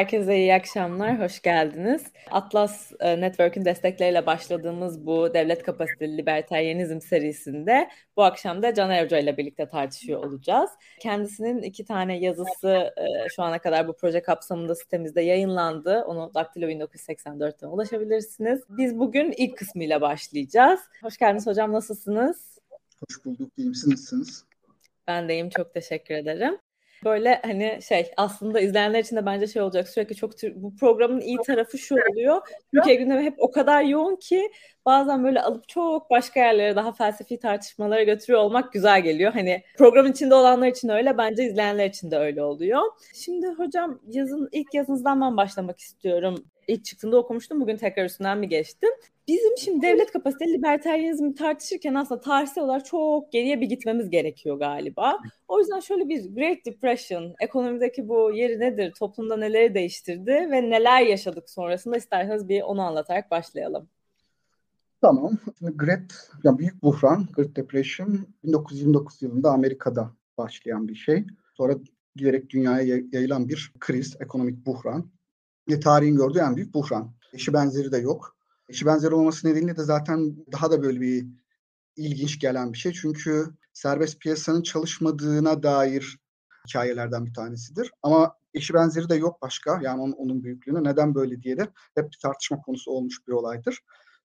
Herkese iyi akşamlar, hoş geldiniz. Atlas Network'ün destekleriyle başladığımız bu Devlet Kapasiteli Libertarianizm serisinde bu akşam da Can Erdoğan ile birlikte tartışıyor olacağız. Kendisinin 2 tane yazısı şu ana kadar bu proje kapsamında sitemizde yayınlandı. Onu Daktilo 1984'ten ulaşabilirsiniz. Biz bugün ilk kısmıyla başlayacağız. Hoş geldiniz hocam, nasılsınız? Hoş bulduk, iyiyim. Siz nasılsınız? Ben de iyiyim, çok teşekkür ederim. Böyle hani aslında izleyenler için de bence olacak, sürekli çok bu programın iyi tarafı şu oluyor. Türkiye gündemi hep o kadar yoğun ki bazen böyle alıp çok başka yerlere, daha felsefi tartışmalara götürüyor olmak güzel geliyor. Hani programın içinde olanlar için öyle, bence izleyenler için de öyle oluyor. Şimdi hocam, ilk yazınızdan ben başlamak istiyorum. İlk çıktığında okumuştum, bugün tekrar üstünden mi geçtim? Bizim şimdi devlet kapasiteli libertarianizmi tartışırken aslında tarihsel olarak çok geriye bir gitmemiz gerekiyor galiba. O yüzden şöyle bir Great Depression, ekonomideki bu yeri nedir, toplumda neleri değiştirdi ve neler yaşadık sonrasında, isterseniz bir onu anlatarak başlayalım. Tamam. Şimdi büyük buhran, Great Depression 1929 yılında Amerika'da başlayan bir şey. Sonra giderek dünyaya yayılan bir kriz, ekonomik buhran. Ve tarihin gördüğü en büyük buhran. Eşi benzeri de yok. Eşi benzeri olması nedeniyle de zaten daha da böyle bir ilginç gelen bir şey. Çünkü serbest piyasanın çalışmadığına dair hikayelerden bir tanesidir. Ama eşi benzeri de yok başka. Yani onun büyüklüğüne neden böyle diye de hep bir tartışma konusu olmuş bir olaydır.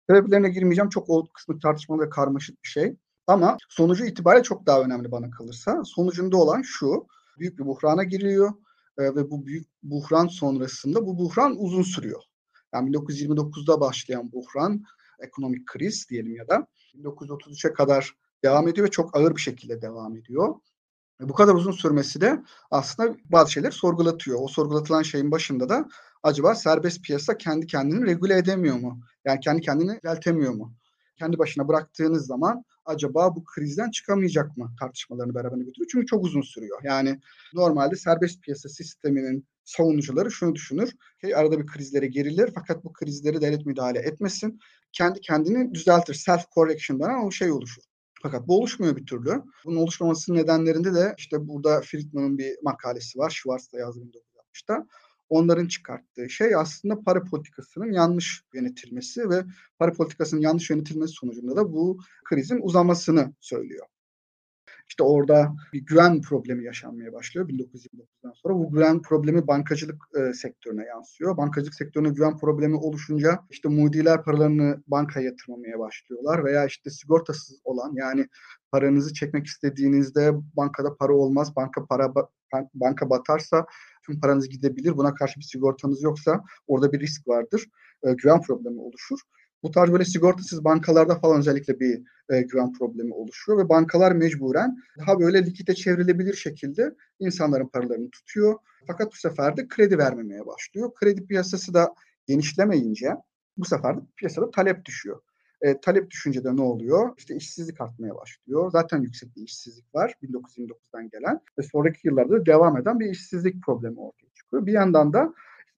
Sebeplerine girmeyeceğim. Çok o kısmı tartışmalı ve karmaşık bir şey. Ama sonucu itibariyle çok daha önemli bana kalırsa. Sonucunda olan şu: büyük bir buhrana giriliyor. Ve bu büyük buhran sonrasında bu buhran uzun sürüyor. Yani 1929'da başlayan buhran, ekonomik kriz diyelim ya da 1933'e kadar devam ediyor ve çok ağır bir şekilde devam ediyor. Bu kadar uzun sürmesi de aslında bazı şeyleri sorgulatıyor. O sorgulatılan şeyin başında da acaba serbest piyasa kendi kendini regüle edemiyor mu? Yani kendi kendini düzeltemiyor mu? Kendi başına bıraktığınız zaman acaba bu krizden çıkamayacak mı tartışmalarını beraber götürüyor. Çünkü çok uzun sürüyor. Yani normalde serbest piyasa sisteminin savunucuları şunu düşünür ki arada bir krizlere girilir fakat bu krizlere devlet müdahale etmesin. Kendi kendini düzeltir. Self-correction denen o şey oluşur. Fakat bu oluşmuyor bir türlü. Bunun oluşmamasının nedenlerinde de burada Friedman'ın bir makalesi var. Schwarz'da yazdığı 1960'ta. Onların çıkarttığı şey aslında para politikasının yanlış yönetilmesi ve para politikasının yanlış yönetilmesi sonucunda da bu krizin uzamasını söylüyor. Orada bir güven problemi yaşanmaya başlıyor 1929'dan sonra. Bu güven problemi bankacılık sektörüne yansıyor. Bankacılık sektörüne güven problemi oluşunca mudiler paralarını bankaya yatırmamaya başlıyorlar veya sigortasız olan, yani paranızı çekmek istediğinizde bankada para olmaz, banka batarsa tüm paranız gidebilir. Buna karşı bir sigortanız yoksa orada bir risk vardır. Güven problemi oluşur. Bu tarz böyle sigortasız bankalarda falan özellikle bir güven problemi oluşuyor ve bankalar mecburen daha böyle likite çevrilebilir şekilde insanların paralarını tutuyor. Fakat bu sefer de kredi vermemeye başlıyor. Kredi piyasası da genişlemeyince bu sefer de piyasada talep düşüyor. Talep düşünce de ne oluyor? İşsizlik artmaya başlıyor. Zaten yüksek bir işsizlik var 1929'dan gelen ve sonraki yıllarda devam eden bir işsizlik problemi ortaya çıkıyor. Bir yandan da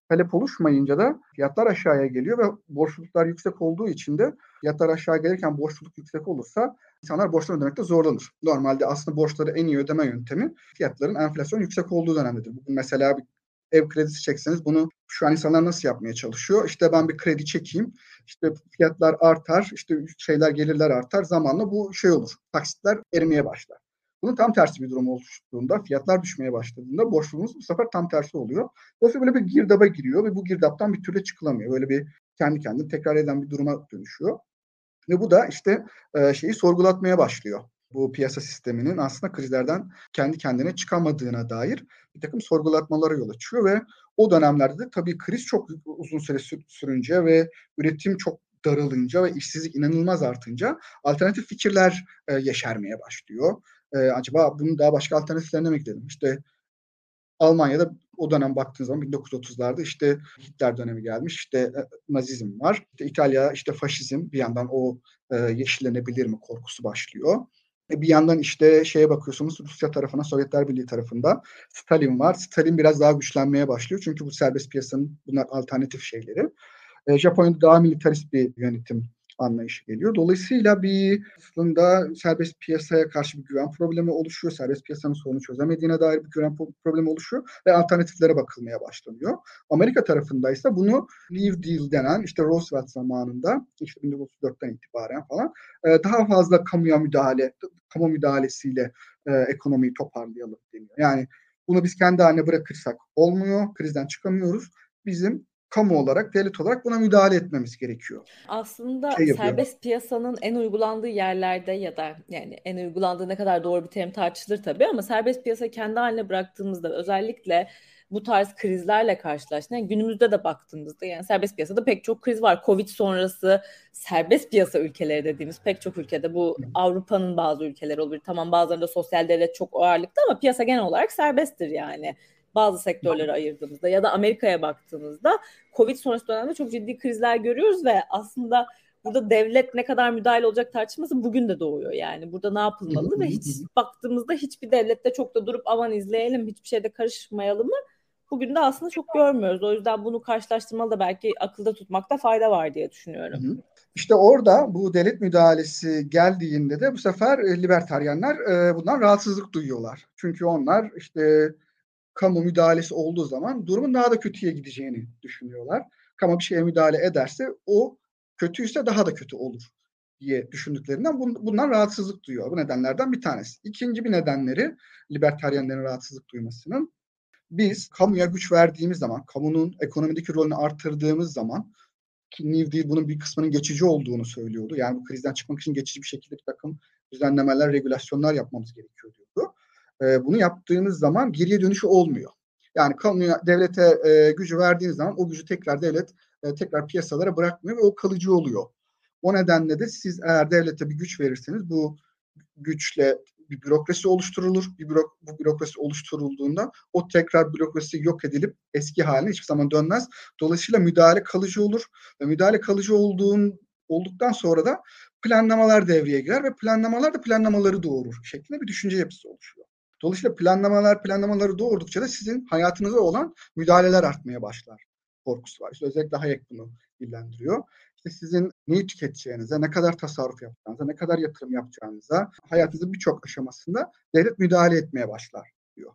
talep oluşmayınca da fiyatlar aşağıya geliyor ve borçluluklar yüksek olduğu için de fiyatlar aşağı gelirken borçluluk yüksek olursa insanlar borçlarını ödemekte zorlanır. Normalde aslında borçları en iyi ödeme yöntemi fiyatların enflasyon yüksek olduğu dönemdedir. Bugün mesela bir ev kredisi çekseniz bunu şu an insanlar nasıl yapmaya çalışıyor? Ben bir kredi çekeyim, fiyatlar artar, gelirler artar, zamanla bu olur. Taksitler erimeye başlar. Bunun tam tersi bir durum oluştuğunda, fiyatlar düşmeye başladığında borçluluğumuz bu sefer tam tersi oluyor. Dolayısıyla böyle bir girdaba giriyor ve bu girdaptan bir türlü çıkılamıyor. Böyle bir kendi kendini tekrar eden bir duruma dönüşüyor. Ve bu da şeyi sorgulatmaya başlıyor. Bu piyasa sisteminin aslında krizlerden kendi kendine çıkamadığına dair bir takım sorgulatmalara yol açıyor ve o dönemlerde de tabii kriz çok uzun süre sürünce ve üretim çok daralınca ve işsizlik inanılmaz artınca alternatif fikirler yeşermeye başlıyor. Acaba bunun daha başka alternatiflerine mi gidelim? Almanya'da o dönem baktığınız zaman 1930'larda Hitler dönemi gelmiş, Nazizm var. İtalya faşizm, bir yandan o yeşillenebilir mi korkusu başlıyor. Bir yandan şeye bakıyorsunuz, Rusya tarafına, Sovyetler Birliği tarafında Stalin var. Stalin biraz daha güçlenmeye başlıyor çünkü bu serbest piyasanın bunlar alternatif şeyleri. Japonya'da daha militarist bir yönetim anlayışı geliyor. Dolayısıyla bir aslında serbest piyasaya karşı bir güven problemi oluşuyor. Serbest piyasanın sorunu çözemediğine dair bir güven problemi oluşuyor ve alternatiflere bakılmaya başlanıyor. Amerika tarafındaysa bunu New Deal denen işte Roosevelt zamanında işte 1934'ten itibaren falan daha fazla kamu müdahalesiyle ekonomiyi toparlayalım deniyor. Yani bunu biz kendi haline bırakırsak olmuyor, krizden çıkamıyoruz. Bizim kamu olarak, devlet olarak buna müdahale etmemiz gerekiyor. Aslında serbest piyasanın en uygulandığı yerlerde ya da yani en uygulandığı ne kadar doğru bir terim tartışılır tabii ama serbest piyasa kendi haline bıraktığımızda özellikle bu tarz krizlerle karşılaştığında yani günümüzde de baktığımızda yani serbest piyasada pek çok kriz var. Covid sonrası serbest piyasa ülkeleri dediğimiz pek çok ülkede bu Avrupa'nın bazı ülkeleri olabilir. Tamam bazılarında sosyal devlet çok ağırlıklı ama piyasa genel olarak serbesttir yani. Bazı sektörlere ayırdığımızda ya da Amerika'ya baktığımızda Covid sonrası dönemde çok ciddi krizler görüyoruz ve aslında burada devlet ne kadar müdahil olacak tartışması bugün de doğuyor yani. Burada ne yapılmalı ve hiç baktığımızda hiçbir devlette çok da durup aman izleyelim hiçbir şeyde karışmayalım mı? Bugün de aslında çok görmüyoruz. O yüzden bunu karşılaştırmalı da belki akılda tutmakta fayda var diye düşünüyorum. Hı hı. İşte orada bu devlet müdahalesi geldiğinde de bu sefer libertaryenler bundan rahatsızlık duyuyorlar. Çünkü onlar işte kamu müdahalesi olduğu zaman durumun daha da kötüye gideceğini düşünüyorlar. Kamu bir şeye müdahale ederse o kötüyse daha da kötü olur diye düşündüklerinden bundan rahatsızlık duyuyor. Bu nedenlerden bir tanesi. İkinci bir nedenleri libertaryenlerin rahatsızlık duymasının biz kamuya güç verdiğimiz zaman, kamunun ekonomideki rolünü artırdığımız zaman ki New Deal bunun bir kısmının geçici olduğunu söylüyordu. Yani bu krizden çıkmak için geçici bir şekilde bir takım düzenlemeler, regülasyonlar yapmamız gerekiyor diyordu. Bunu yaptığınız zaman geriye dönüşü olmuyor. Yani kamuya, devlete gücü verdiğiniz zaman o gücü tekrar devlet tekrar piyasalara bırakmıyor ve o kalıcı oluyor. O nedenle de siz eğer devlete bir güç verirseniz bu güçle bir bürokrasi oluşturulur. Bu bürokrasi oluşturulduğunda o tekrar bürokrasi yok edilip eski haline hiçbir zaman dönmez. Dolayısıyla müdahale kalıcı olur ve müdahale kalıcı olduktan sonra da planlamalar devreye girer ve planlamalar da planlamaları doğurur şeklinde bir düşünce yapısı oluşuyor. Dolayısıyla planlamaları doğurdukça da sizin hayatınıza olan müdahaleler artmaya başlar korkusu var. İşte özellikle Hayek bunu dillendiriyor. İşte sizin neyi tüketeceğinize, ne kadar tasarruf yapacağınıza, ne kadar yatırım yapacağınıza hayatınızın birçok aşamasında devlet müdahale etmeye başlar diyor.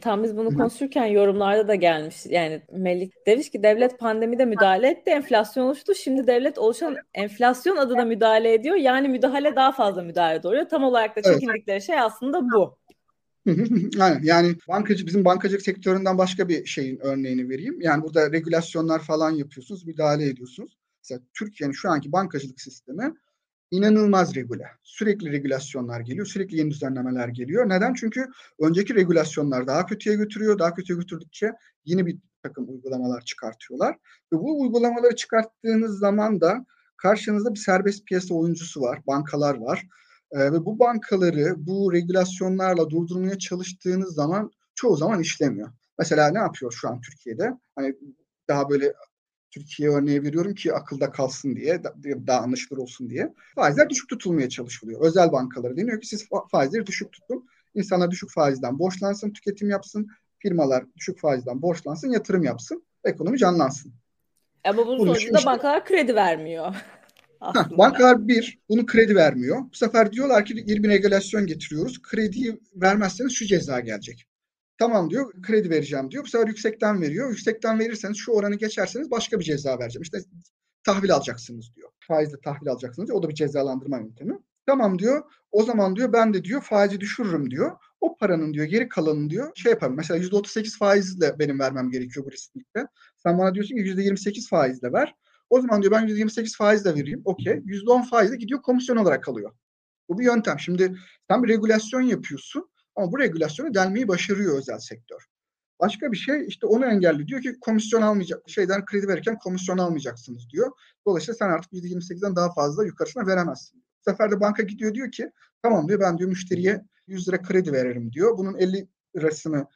Tam biz bunu konuşurken yorumlarda da gelmiş. Yani Melik demiş ki devlet pandemide müdahale etti, enflasyon oluştu. Şimdi devlet oluşan enflasyon adına müdahale ediyor. Yani müdahale daha fazla müdahale doğuruyor. Tam olarak da çekindikleri şey aslında bu. Yani bizim bankacılık sektöründen başka bir şeyin örneğini vereyim. Yani burada regülasyonlar falan yapıyorsunuz, müdahale ediyorsunuz. Mesela Türkiye'nin şu anki bankacılık sistemi inanılmaz regüle. Sürekli regülasyonlar geliyor, sürekli yeni düzenlemeler geliyor. Neden? Çünkü önceki regülasyonlar daha kötüye götürüyor. Daha kötüye götürdükçe yeni bir takım uygulamalar çıkartıyorlar. Ve bu uygulamaları çıkarttığınız zaman da karşınızda bir serbest piyasa oyuncusu var, bankalar var. Ve bu bankaları bu regülasyonlarla durdurmaya çalıştığınız zaman çoğu zaman işlemiyor. Mesela ne yapıyor şu an Türkiye'de? Hani daha böyle Türkiye örneği veriyorum ki akılda kalsın diye, daha anlaşılır olsun diye. Faizler düşük tutulmaya çalışılıyor. Özel bankalara deniyor ki siz faizleri düşük tutun. İnsanlar düşük faizden borçlansın, tüketim yapsın. Firmalar düşük faizden borçlansın, yatırım yapsın. Ekonomi canlansın. Ama bunun sonucunda bankalar kredi vermiyor. Bankalar bunu kredi vermiyor. Bu sefer diyorlar ki yeni bir regülasyon getiriyoruz. Krediyi vermezseniz şu ceza gelecek. Tamam diyor, kredi vereceğim diyor. Bu sefer yüksekten veriyor. Yüksekten verirseniz şu oranı geçerseniz başka bir ceza vereceğim. İşte tahvil alacaksınız diyor. Faizle tahvil alacaksınız diyor. O da bir cezalandırma yöntemi. Tamam diyor. O zaman diyor ben de diyor faizi düşürürüm diyor. O paranın diyor geri kalanını diyor şey yaparım. Mesela %38 faizle benim vermem gerekiyor bu risklikte. Sen bana diyorsun ki %28 faizle ver. O zaman diyor ben %28 faizle vereyim. Okey. %10 faizle gidiyor komisyon olarak kalıyor. Bu bir yöntem. Şimdi sen bir regülasyon yapıyorsun ama bu regülasyonu delmeyi başarıyor özel sektör. Başka bir şey işte onu engelli. Diyor ki komisyon almayacak. Kredi verirken komisyon almayacaksınız diyor. Dolayısıyla sen artık %28'den daha fazla yukarısına veremezsin. Bu sefer de banka gidiyor diyor ki tamam diyor ben diyor müşteriye 100 lira kredi veririm diyor. Bunun 50 lirasını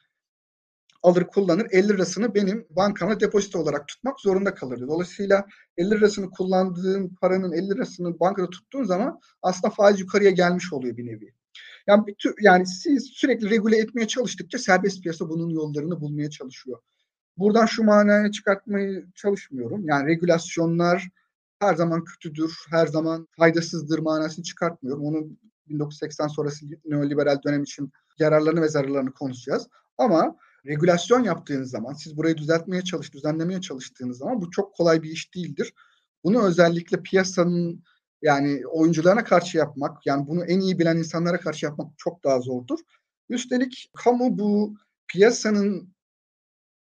alır kullanır 50 lirasını benim bankama depozito olarak tutmak zorunda kalır diyor. Dolayısıyla 50 lirasını kullandığın paranın 50 lirasını bankada tuttuğun zaman aslında faiz yukarıya gelmiş oluyor bir nevi. Yani siz sürekli regüle etmeye çalıştıkça serbest piyasa bunun yollarını bulmaya çalışıyor. Buradan şu manaya çıkartmayı çalışmıyorum. Yani regülasyonlar her zaman kötüdür, her zaman faydasızdır manasını çıkartmıyorum. Onu 1980 sonrası neoliberal dönem için yararlarını ve zararlarını konuşacağız. Ama regülasyon yaptığınız zaman, siz burayı düzenlemeye çalıştığınız zaman bu çok kolay bir iş değildir. Bunu özellikle piyasanın yani oyuncularına karşı yapmak, yani bunu en iyi bilen insanlara karşı yapmak çok daha zordur. Üstelik kamu bu piyasanın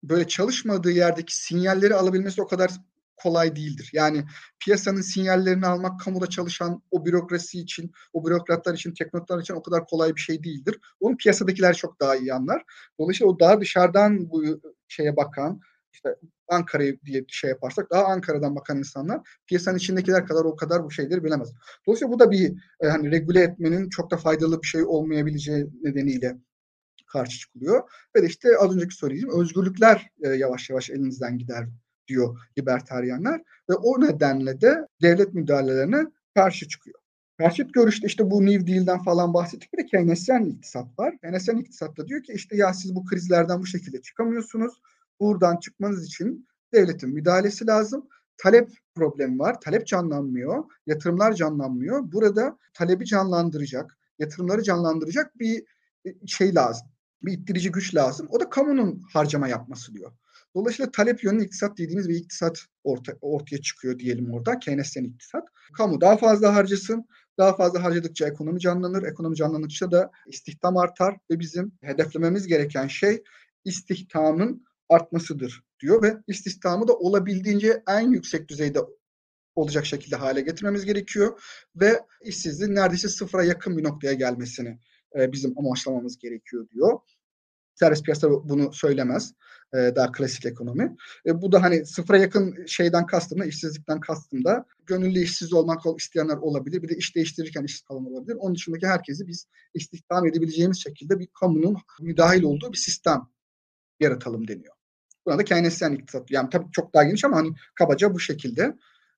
böyle çalışmadığı yerdeki sinyalleri alabilmesi o kadar kolay değildir. Yani piyasanın sinyallerini almak kamuda çalışan o bürokrasi için, o bürokratlar için, teknokratlar için o kadar kolay bir şey değildir. Onu piyasadakiler çok daha iyi anlar. Dolayısıyla o daha dışarıdan bu şeye bakan, işte Ankara'yı diye şey yaparsak daha Ankara'dan bakan insanlar piyasanın içindekiler kadar o kadar bu şeyleri bilemez. Dolayısıyla bu da bir hani regüle etmenin çok da faydalı bir şey olmayabileceği nedeniyle karşı çıkılıyor. Ve işte az önceki söylediğim özgürlükler yavaş yavaş elinizden gider diyor libertaryenler ve o nedenle de devlet müdahalelerine karşı çıkıyor. Karşıt görüşte işte bu New Deal'den falan bahsettik, bir de Keynesyen iktisat var. Keynesyen iktisat da diyor ki işte ya siz bu krizlerden bu şekilde çıkamıyorsunuz. Buradan çıkmanız için devletin müdahalesi lazım. Talep problemi var. Talep canlanmıyor. Yatırımlar canlanmıyor. Burada talebi canlandıracak, yatırımları canlandıracak bir şey lazım. Bir ittirici güç lazım. O da kamunun harcama yapması diyor. Dolayısıyla talep yönlü iktisat dediğimiz bir iktisat ortaya çıkıyor diyelim orada. Keynesyen iktisat. Kamu daha fazla harcasın. Daha fazla harcadıkça ekonomi canlanır. Ekonomi canlandıkça da istihdam artar ve bizim hedeflememiz gereken şey istihdamın artmasıdır diyor ve istihdamı da olabildiğince en yüksek düzeyde olacak şekilde hale getirmemiz gerekiyor ve işsizliğin neredeyse sıfıra yakın bir noktaya gelmesini bizim amaçlamamız gerekiyor diyor. Serbest piyasa bunu söylemez. Daha klasik ekonomi. Bu da hani sıfıra yakın şeyden kastım da, işsizlikten kastım da gönüllü işsiz olmak isteyenler olabilir. Bir de iş değiştirirken işsiz kalan olabilir. Onun dışındaki herkesi biz istihdam edebileceğimiz şekilde bir kamunun müdahil olduğu bir sistem yaratalım deniyor. Buna da Keynesyen iktisat. Yani tabii çok daha geniş ama hani kabaca bu şekilde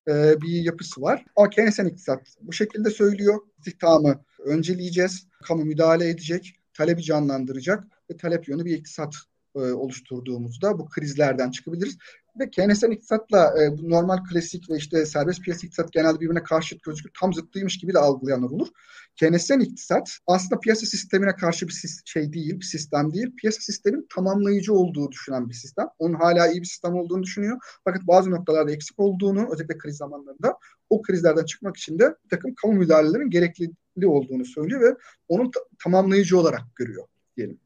bir yapısı var. Ama Keynesyen iktisat bu şekilde söylüyor. İstihdamı önceleyeceğiz. Kamu müdahale edecek. Talebi canlandıracak ve talep yönü bir iktisat oluşturduğumuzda bu krizlerden çıkabiliriz. Ve Keynesyen iktisatla bu normal klasik ve işte serbest piyasa iktisat genelde birbirine karşıt gözüküp tam zıttıymış gibi de algılayanlar olur. Keynesyen iktisat aslında piyasa sistemine karşı bir şey değil, bir sistem değil. Piyasa sistemin tamamlayıcı olduğu düşünen bir sistem. Onun hala iyi bir sistem olduğunu düşünüyor. Fakat bazı noktalarda eksik olduğunu, özellikle kriz zamanlarında o krizlerden çıkmak için de bir takım kamu müdahalelerinin gerekli olduğunu söylüyor ve onun tamamlayıcı olarak görüyor diyelim.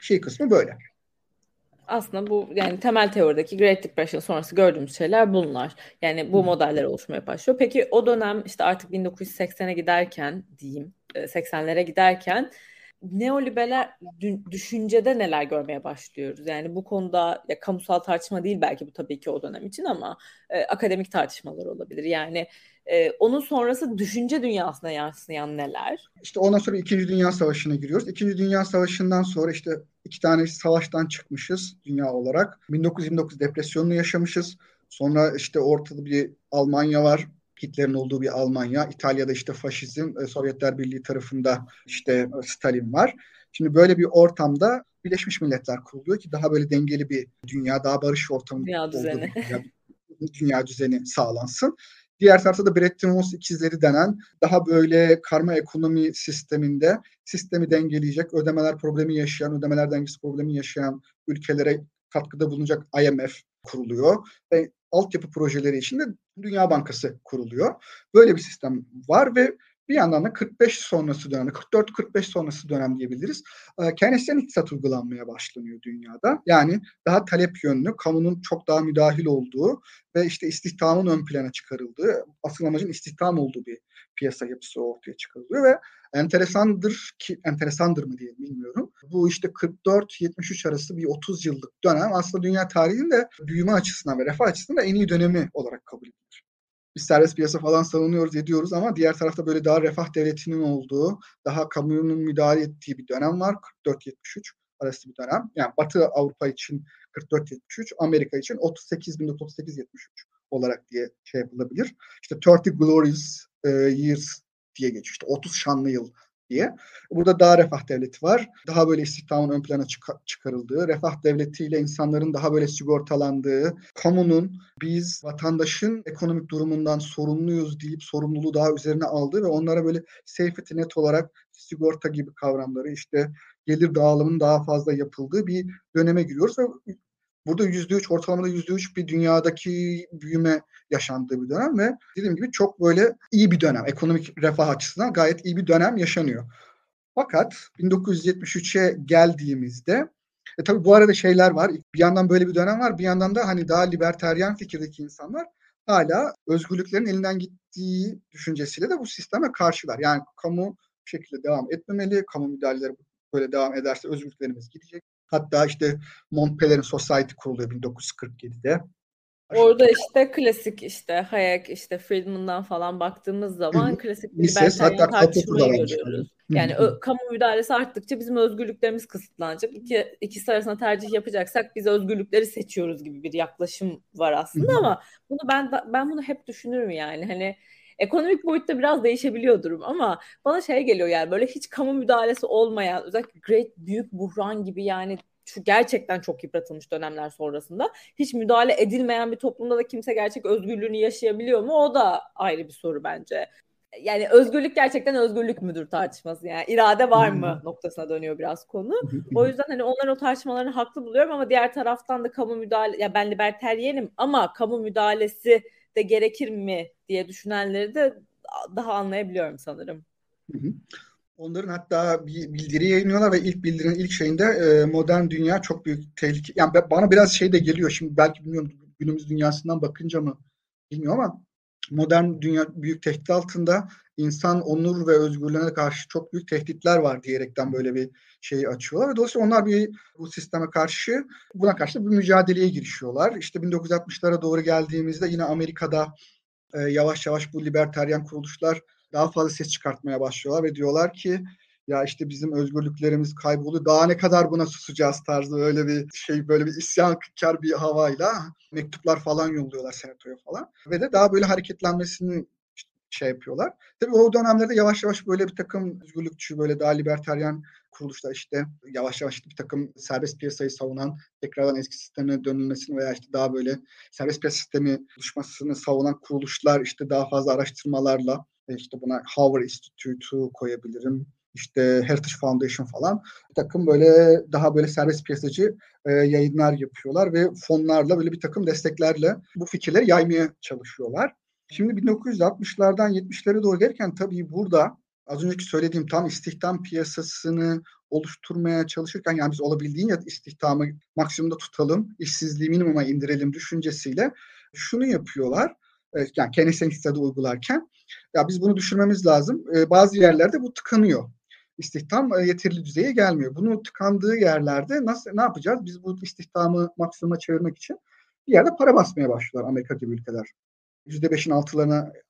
Şey kısmı böyle. Aslında bu yani temel teorideki Great Depression sonrası gördüğümüz şeyler bunlar. Yani bu modeller oluşmaya başlıyor. Peki o dönem işte artık 1980'e giderken diyeyim 80'lere giderken neoliberal düşüncede neler görmeye başlıyoruz? Yani bu konuda ya kamusal tartışma değil belki bu tabii ki o dönem için ama akademik tartışmalar olabilir. Yani onun sonrası düşünce dünyasına yansıyan neler? İşte ondan sonra 2. Dünya Savaşı'na giriyoruz. 2. Dünya Savaşı'ndan sonra işte 2 tane savaştan çıkmışız dünya olarak. 1929 depresyonunu yaşamışız. Sonra işte ortada bir Almanya var. Hitler'in olduğu bir Almanya. İtalya'da işte faşizm, Sovyetler Birliği tarafında işte Stalin var. Şimdi böyle bir ortamda Birleşmiş Milletler kuruluyor ki daha böyle dengeli bir dünya, daha barış ortamı dünya düzeni sağlansın. Diğer tarafta da Bretton Woods ikizleri denen daha böyle karma ekonomi sisteminde sistemi dengeleyecek, ödemeler problemi yaşayan, ödemeler dengesi problemi yaşayan ülkelere katkıda bulunacak IMF kuruluyor. Ve altyapı projeleri için de Dünya Bankası kuruluyor. Böyle bir sistem var ve bir yandan da 45 sonrası dönem, 44-45 sonrası dönem diyebiliriz. Keynesyen iktisat uygulanmaya başlanıyor dünyada. Yani daha talep yönlü, kamunun çok daha müdahil olduğu ve işte istihdamın ön plana çıkarıldığı, asıl amacın istihdam olduğu bir piyasa yapısı ortaya çıkarılıyor ve enteresandır mı diye bilmiyorum. Bu işte 44-73 arası bir 30 yıllık dönem aslında dünya tarihinin de büyüme açısından ve refah açısından en iyi dönemi olarak kabul edilir. Biz serbest piyasa falan savunuyoruz, ediyoruz ama diğer tarafta böyle daha refah devletinin olduğu, daha kamunun müdahale ettiği bir dönem var. 44-73 arası bir dönem. Yani Batı Avrupa için 44-73, Amerika için 38-1938-73 olarak diye şey yapılabilir. İşte 30 Glorious Years diye geçiyor. İşte 30 şanlı yıl diye. Burada daha refah devleti var. Daha böyle istihdamın ön plana çıkarıldığı, refah devletiyle insanların daha böyle sigortalandığı, kamunun biz vatandaşın ekonomik durumundan sorumluyuz deyip sorumluluğu daha üzerine aldığı ve onlara böyle safety net olarak sigorta gibi kavramları, işte gelir dağılımının daha fazla yapıldığı bir döneme giriyoruz. Burada %3, ortalamada %3 bir dünyadaki büyüme yaşandığı bir dönem ve dediğim gibi çok böyle iyi bir dönem. Ekonomik refah açısından gayet iyi bir dönem yaşanıyor. Fakat 1973'e geldiğimizde tabii bu arada şeyler var. Bir yandan böyle bir dönem var. Bir yandan da hani daha libertaryen fikirdeki insanlar hala özgürlüklerin elinden gittiği düşüncesiyle de bu sisteme karşılar. Yani kamu bu şekilde devam etmemeli. Kamu müdahaleleri böyle devam ederse özgürlüklerimiz gidecek. Hatta işte Mont Pelerin Society kuruluyor 1947'de. Orada işte klasik işte Hayek, işte Friedman'dan falan baktığımız zaman klasik libertarian tartışmayı görüyoruz. Yani kamu müdahalesi arttıkça bizim özgürlüklerimiz kısıtlanacak. İkisi arasında tercih yapacaksak biz özgürlükleri seçiyoruz gibi bir yaklaşım var aslında ama bunu ben bunu hep düşünürüm yani. Hani ekonomik boyutta biraz değişebiliyor durum ama bana şey geliyor yani böyle hiç kamu müdahalesi olmayan özellikle Great Büyük Buhran gibi yani şu gerçekten çok yıpratılmış dönemler sonrasında hiç müdahale edilmeyen bir toplumda da kimse gerçek özgürlüğünü yaşayabiliyor mu? O da ayrı bir soru bence. Yani özgürlük gerçekten özgürlük müdür tartışması yani irade var mı noktasına dönüyor biraz konu. O yüzden hani onların o tartışmalarını haklı buluyorum ama diğer taraftan da kamu müdahale ya ben libertaryenim ama kamu müdahalesi de gerekir mi diye düşünenleri de daha anlayabiliyorum sanırım. Onların hatta bir bildiri yayınlıyorlar ve ilk bildirinin ilk şeyinde modern dünya çok büyük tehlike. Yani bana biraz şey de geliyor şimdi belki bilmiyorum günümüz dünyasından bakınca mı bilmiyorum ama modern dünya büyük tehdit altında insan onur ve özgürlüğüne karşı çok büyük tehditler var diyerekten böyle bir şeyi açıyorlar. Ve dolayısıyla onlar bu sisteme karşı buna karşı bir mücadeleye girişiyorlar. İşte 1960'lara doğru geldiğimizde yine Amerika'da yavaş yavaş bu libertaryen kuruluşlar daha fazla ses çıkartmaya başlıyorlar ve diyorlar ki ya işte bizim özgürlüklerimiz kayboluyor. Daha ne kadar buna susacağız tarzı öyle bir şey böyle bir isyankar bir havayla mektuplar falan yolluyorlar senatoya falan. Ve de daha böyle hareketlenmesini şey yapıyorlar. Tabii o dönemlerde yavaş yavaş böyle bir takım özgürlükçü böyle daha libertaryen kuruluşlar işte yavaş yavaş bir takım serbest piyasayı savunan tekrardan eski sistemine dönülmesini veya işte daha böyle serbest piyasa sistemi oluşmasını savunan kuruluşlar işte daha fazla araştırmalarla işte buna Hoover Institute'u koyabilirim. İşte Heritage Foundation falan bir takım böyle daha böyle serbest piyasacı yayınlar yapıyorlar ve fonlarla böyle bir takım desteklerle bu fikirleri yaymaya çalışıyorlar. Şimdi 1960'lardan 70'lere doğru gelirken tabii burada az önceki söylediğim tam istihdam piyasasını oluşturmaya çalışırken yani biz olabildiğince istihdamı maksimumda tutalım, işsizliği minimuma indirelim düşüncesiyle şunu yapıyorlar. Yani Keynesyen iktisadı uygularken ya biz bunu düşürmemiz lazım. Bazı yerlerde bu tıkanıyor. İstihdam yeterli düzeye gelmiyor. Bunu tıkandığı yerlerde ne yapacağız? Biz bu istihdamı maksimuma çevirmek için bir yerde para basmaya başlıyorlar Amerika gibi ülkeler. %5'in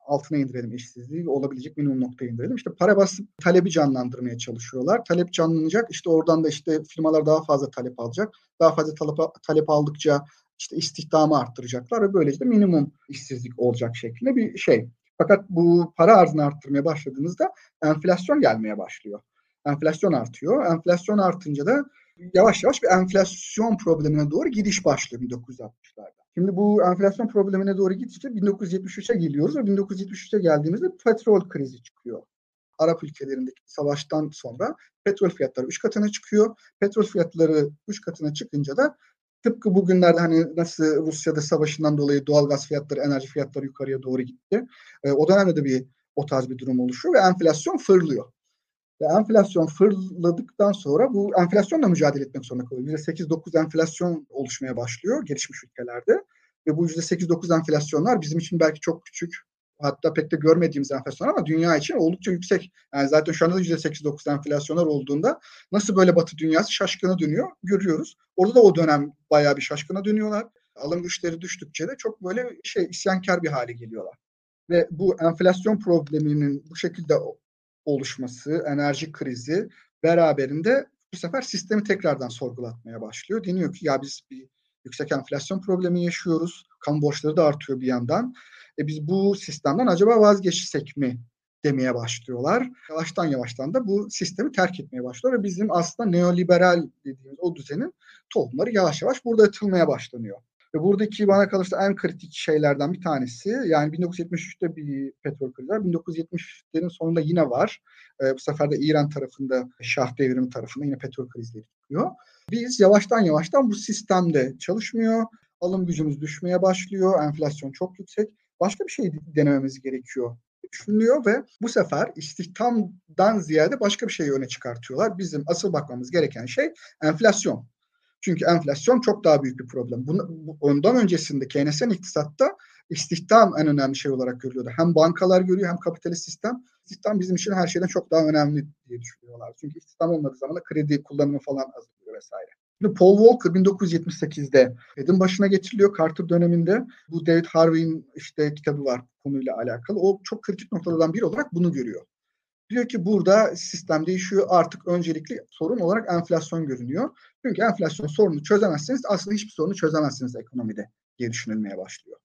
altına indirelim işsizliği, olabilecek minimum noktaya indirelim. İşte para basıp talebi canlandırmaya çalışıyorlar. Talep canlanacak, işte oradan da işte firmalar daha fazla talep alacak. Daha fazla talep aldıkça işte istihdamı arttıracaklar ve böylece de minimum işsizlik olacak şeklinde bir şey. Fakat bu para arzını arttırmaya başladığınızda enflasyon gelmeye başlıyor. Enflasyon artıyor. Enflasyon artınca da yavaş yavaş bir enflasyon problemine doğru gidiş başlıyor 1960'larda. Şimdi bu enflasyon problemine doğru gidince 1973'e geliyoruz ve 1973'e geldiğimizde petrol krizi çıkıyor. Arap ülkelerindeki savaştan sonra petrol fiyatları 3 katına çıkıyor. Petrol fiyatları 3 katına çıkınca da tıpkı bugünlerde hani nasıl Rusya'da savaşından dolayı doğalgaz fiyatları, enerji fiyatları yukarıya doğru gitti. O dönemde de o tarz bir durum oluşuyor ve enflasyon fırlıyor. Ve enflasyon fırladıktan sonra bu enflasyonla mücadele etmek zorunda kalıyor. %8-9 enflasyon oluşmaya başlıyor gelişmiş ülkelerde. Ve bu %8-9 enflasyonlar bizim için belki çok küçük, hatta pek de görmediğimiz enflasyon ama dünya için oldukça yüksek. Yani zaten şu anda da %8-9 enflasyonlar olduğunda nasıl böyle Batı dünyası şaşkına dönüyor görüyoruz. Orada da o dönem bayağı bir şaşkına dönüyorlar. Alım güçleri düştükçe de çok böyle isyankar bir hale geliyorlar. Ve bu enflasyon probleminin bu şekilde oluşması, enerji krizi beraberinde bu sefer sistemi tekrardan sorgulatmaya başlıyor. Deniyor ki ya biz bir yüksek enflasyon problemi yaşıyoruz. Kamu borçları da artıyor bir yandan. Biz bu sistemden acaba vazgeçsek mi demeye başlıyorlar. Yavaştan yavaştan da bu sistemi terk etmeye başlıyorlar ve bizim aslında neoliberal dediğimiz o düzenin tohumları yavaş yavaş burada atılmaya başlanıyor. Ve buradaki bana kalırsa en kritik şeylerden bir tanesi, yani 1973'te bir petrol krizi var. 1970'lerin sonunda yine var. Bu sefer de İran tarafında, Şah devrimi tarafında yine petrol krizleri çıkıyor. Biz yavaştan bu sistemde çalışmıyor. Alım gücümüz düşmeye başlıyor. Enflasyon çok yüksek. Başka bir şey denememiz gerekiyor düşünülüyor ve bu sefer istihdamdan ziyade başka bir şeyi öne çıkartıyorlar. Bizim asıl bakmamız gereken şey enflasyon. Çünkü enflasyon çok daha büyük bir problem. Ondan öncesinde Keynesyen iktisatta istihdam en önemli şey olarak görülüyordu. Hem bankalar görüyor hem kapitalist sistem. İstihdam bizim için her şeyden çok daha önemli diye düşünüyorlar. Çünkü istihdam olmadığı zaman da kredi kullanımı falan azalıyor vesaire. Şimdi Paul Volcker 1978'de Fed'in başına getiriliyor Carter döneminde. Bu David Harvey'in kitabı var konuyla alakalı. O çok kritik noktalardan biri olarak bunu görüyor. Diyor ki burada sistem değişiyor, artık öncelikli sorun olarak enflasyon görünüyor. Çünkü enflasyon sorunu çözemezseniz aslında hiçbir sorunu çözemezsiniz ekonomide diye düşünülmeye başlıyor.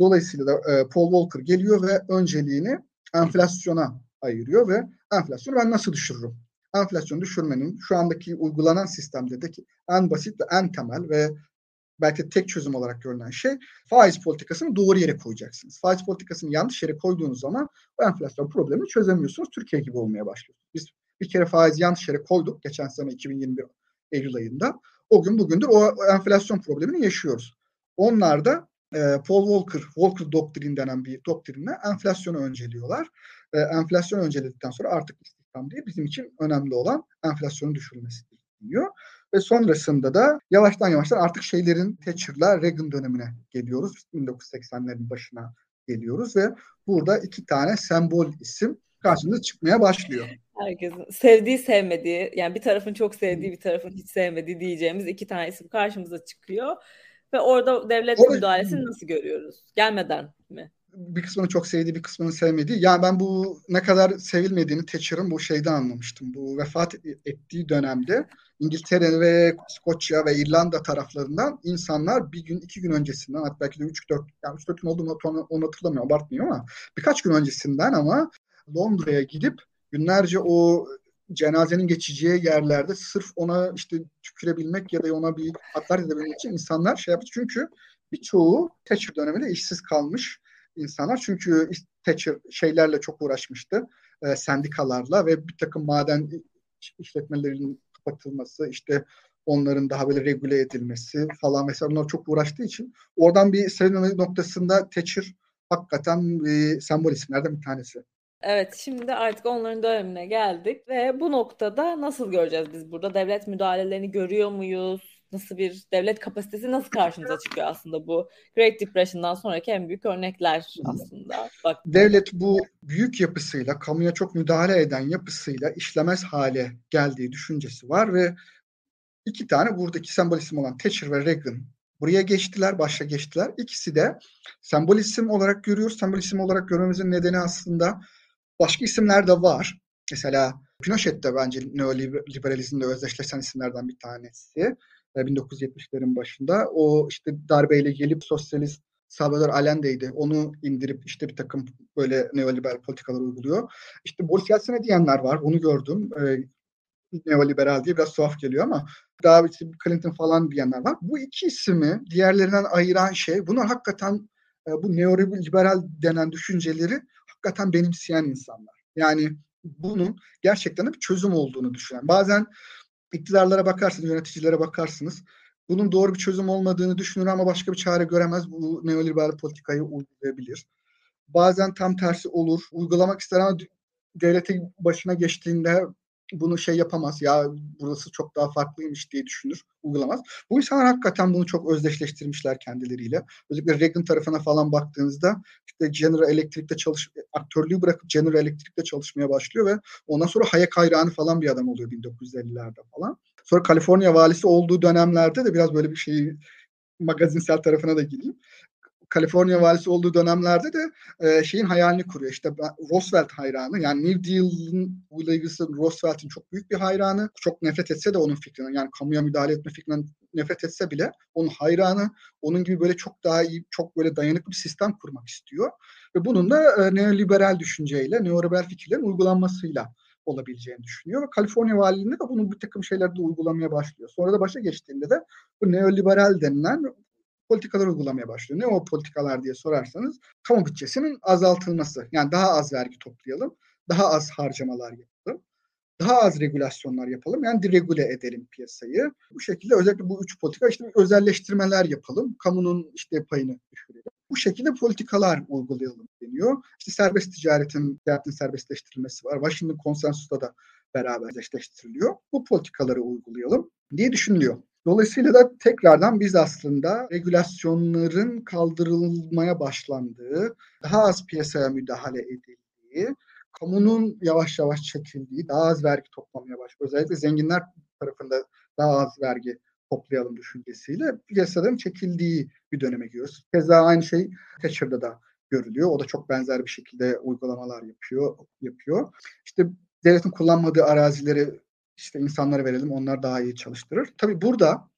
Dolayısıyla da Paul Volcker geliyor ve önceliğini enflasyona ayırıyor ve enflasyonu ben nasıl düşürürüm? Enflasyonu düşürmenin şu andaki uygulanan sistemde de ki en basit ve en temel ve belki tek çözüm olarak görülen şey faiz politikasını doğru yere koyacaksınız. Faiz politikasını yanlış yere koyduğunuz zaman o enflasyon problemini çözemiyorsunuz. Türkiye gibi olmaya başlıyor. Biz bir kere faizi yanlış yere koyduk geçen sene 2021 Eylül ayında. O gün bugündür o enflasyon problemini yaşıyoruz. Onlar da Paul Volcker doktrin denen bir doktrinle enflasyonu önceliyorlar. Enflasyonu önceledikten sonra artık istihdam değil bizim için önemli olan enflasyonun düşürülmesidir diyor. Ve sonrasında da yavaştan artık Thatcher'la Reagan dönemine geliyoruz. 1980'lerin başına geliyoruz ve burada iki tane sembol isim karşımıza çıkmaya başlıyor. Herkesin sevdiği sevmediği, yani bir tarafın çok sevdiği bir tarafın hiç sevmediği diyeceğimiz iki tane isim karşımıza çıkıyor. Ve orada devletin müdahalesini nasıl görüyoruz? Gelmeden mi? Bir kısmını çok sevdiği, bir kısmını sevmediği. Yani ben bu ne kadar sevilmediğini Thatcher'ın bu şeyden anlamıştım. Bu vefat ettiği dönemde İngiltere ve İskoçya ve İrlanda taraflarından insanlar bir gün, iki gün öncesinden, hatta belki de 3-4 yani 3-4 gün olduğunu onu hatırlamıyorum, abartmıyor ama birkaç gün öncesinden ama Londra'ya gidip günlerce o cenazenin geçeceği yerlerde sırf ona tükürebilmek ya da ona bir hatlar edebilmek için insanlar yaptı. Çünkü birçoğu Thatcher döneminde işsiz kalmış insanlar. Çünkü Thatcher şeylerle çok uğraşmıştı. Sendikalarla ve bir takım maden işletmelerinin kapatılması, onların daha böyle regüle edilmesi falan vesaire. Onlar çok uğraştığı için oradan bir sevinme noktasında Thatcher hakikaten sembol isimlerden bir tanesi. Evet, şimdi artık onların dönemine geldik ve bu noktada nasıl göreceğiz biz burada? Devlet müdahalelerini görüyor muyuz? Nasıl bir devlet kapasitesi nasıl karşımıza çıkıyor aslında bu? Great Depression'dan sonraki en büyük örnekler aslında. Bak. Devlet bu büyük yapısıyla, kamuya çok müdahale eden yapısıyla işlemez hale geldiği düşüncesi var ve iki tane buradaki sembol isim olan Thatcher ve Reagan buraya geçtiler, başa geçtiler. İkisi de sembol isim olarak görüyoruz. Sembol isim olarak görmemizin nedeni aslında başka isimler de var. Mesela Pinochet de bence neoliberalizmle özdeşleşen isimlerden bir tanesi. 1970'lerin başında o darbeyle gelip sosyalist Salvador Allende'ydi. Onu indirip bir takım böyle neoliberal politikalar uyguluyor. Boris Yeltsin'e diyenler var. Onu gördüm. Neoliberal diye biraz tuhaf geliyor ama daha Clinton falan diyenler var. Bu iki ismi diğerlerinden ayıran şey bunlar hakikaten bu neoliberal denen düşünceleri hakikaten benimseyen insanlar. Yani bunun gerçekten de bir çözüm olduğunu düşünen. Bazen iktidarlara bakarsınız, yöneticilere bakarsınız. Bunun doğru bir çözüm olmadığını düşünür ama başka bir çare göremez. Bu neoliberal politikayı uygulayabilir. Bazen tam tersi olur. Uygulamak ister ama devletin başına geçtiğinde bunu yapamaz. Ya burası çok daha farklıymış diye düşünür. Uygulamaz. Bu insanlar hakikaten bunu çok özdeşleştirmişler kendileriyle. Özellikle Reagan tarafına falan baktığınızda General Electric'te aktörlüğü bırakıp General Electric'te çalışmaya başlıyor ve ondan sonra Hayek hayranı falan bir adam oluyor 1950'lerde falan. Sonra Kaliforniya valisi olduğu dönemlerde de biraz böyle bir magazinsel tarafına da gireyim. Kaliforniya valisi olduğu dönemlerde de şeyin hayalini kuruyor. İşte Roosevelt hayranı, yani New Deal'ın uygulayıcısı Roosevelt'in çok büyük bir hayranı. Çok nefret etse de onun fikrinden, yani kamuya müdahale etme fikrinden nefret etse bile onun hayranı, onun gibi böyle çok daha iyi, çok böyle dayanıklı bir sistem kurmak istiyor. Ve bunun da neoliberal düşünceyle, neoliberal fikirlerin uygulanmasıyla olabileceğini düşünüyor. Ve Kaliforniya valiliğinde de bunun bir takım şeyleri de uygulamaya başlıyor. Sonra da başa geçtiğinde de bu neoliberal denilen politikalar uygulamaya başlıyor. Ne o politikalar diye sorarsanız, kamu bütçesinin azaltılması. Yani daha az vergi toplayalım, daha az harcamalar yapalım, daha az regülasyonlar yapalım. Yani deregüle edelim piyasayı. Bu şekilde özellikle bu üç politika, işte özelleştirmeler yapalım, kamunun işte payını düşürelim. Bu şekilde politikalar uygulayalım deniyor. İşte serbest ticaretin serbestleştirilmesi var. Washington Konsensus'ta da beraberleştiriliyor. Bu politikaları uygulayalım diye düşünülüyor. Dolayısıyla da tekrardan biz aslında regülasyonların kaldırılmaya başlandığı, daha az piyasaya müdahale edildiği, kamunun yavaş yavaş çekildiği, daha az vergi toplamaya başlıyor. Özellikle zenginler tarafında daha az vergi toplayalım düşüncesiyle piyasadan çekildiği bir döneme giriyoruz. Keza aynı şey Thatcher'da da görülüyor. O da çok benzer bir şekilde uygulamalar yapıyor. İşte devletin kullanmadığı arazileri İşte insanlara verelim, onlar daha iyi çalıştırır. Tabii burada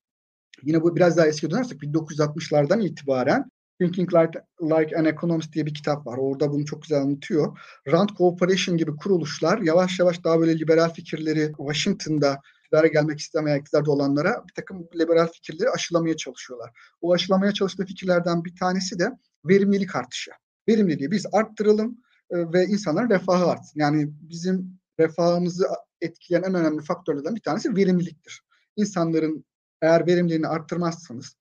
yine bu biraz daha eskiye dönersek 1960'lardan itibaren Thinking Like an Economist diye bir kitap var. Orada bunu çok güzel anlatıyor. Rand Corporation gibi kuruluşlar yavaş yavaş daha böyle liberal fikirleri Washington'da iktidara gelmek istemeyen iktidarda olanlara bir takım liberal fikirleri aşılamaya çalışıyorlar. O aşılamaya çalıştığı fikirlerden bir tanesi de verimlilik artışı. Verimliliği biz arttıralım ve insanların refahı artsın. Yani bizim refahımızı etkileyen en önemli faktörlerden bir tanesi verimliliktir. İnsanların eğer verimliliğini arttırmazsanız,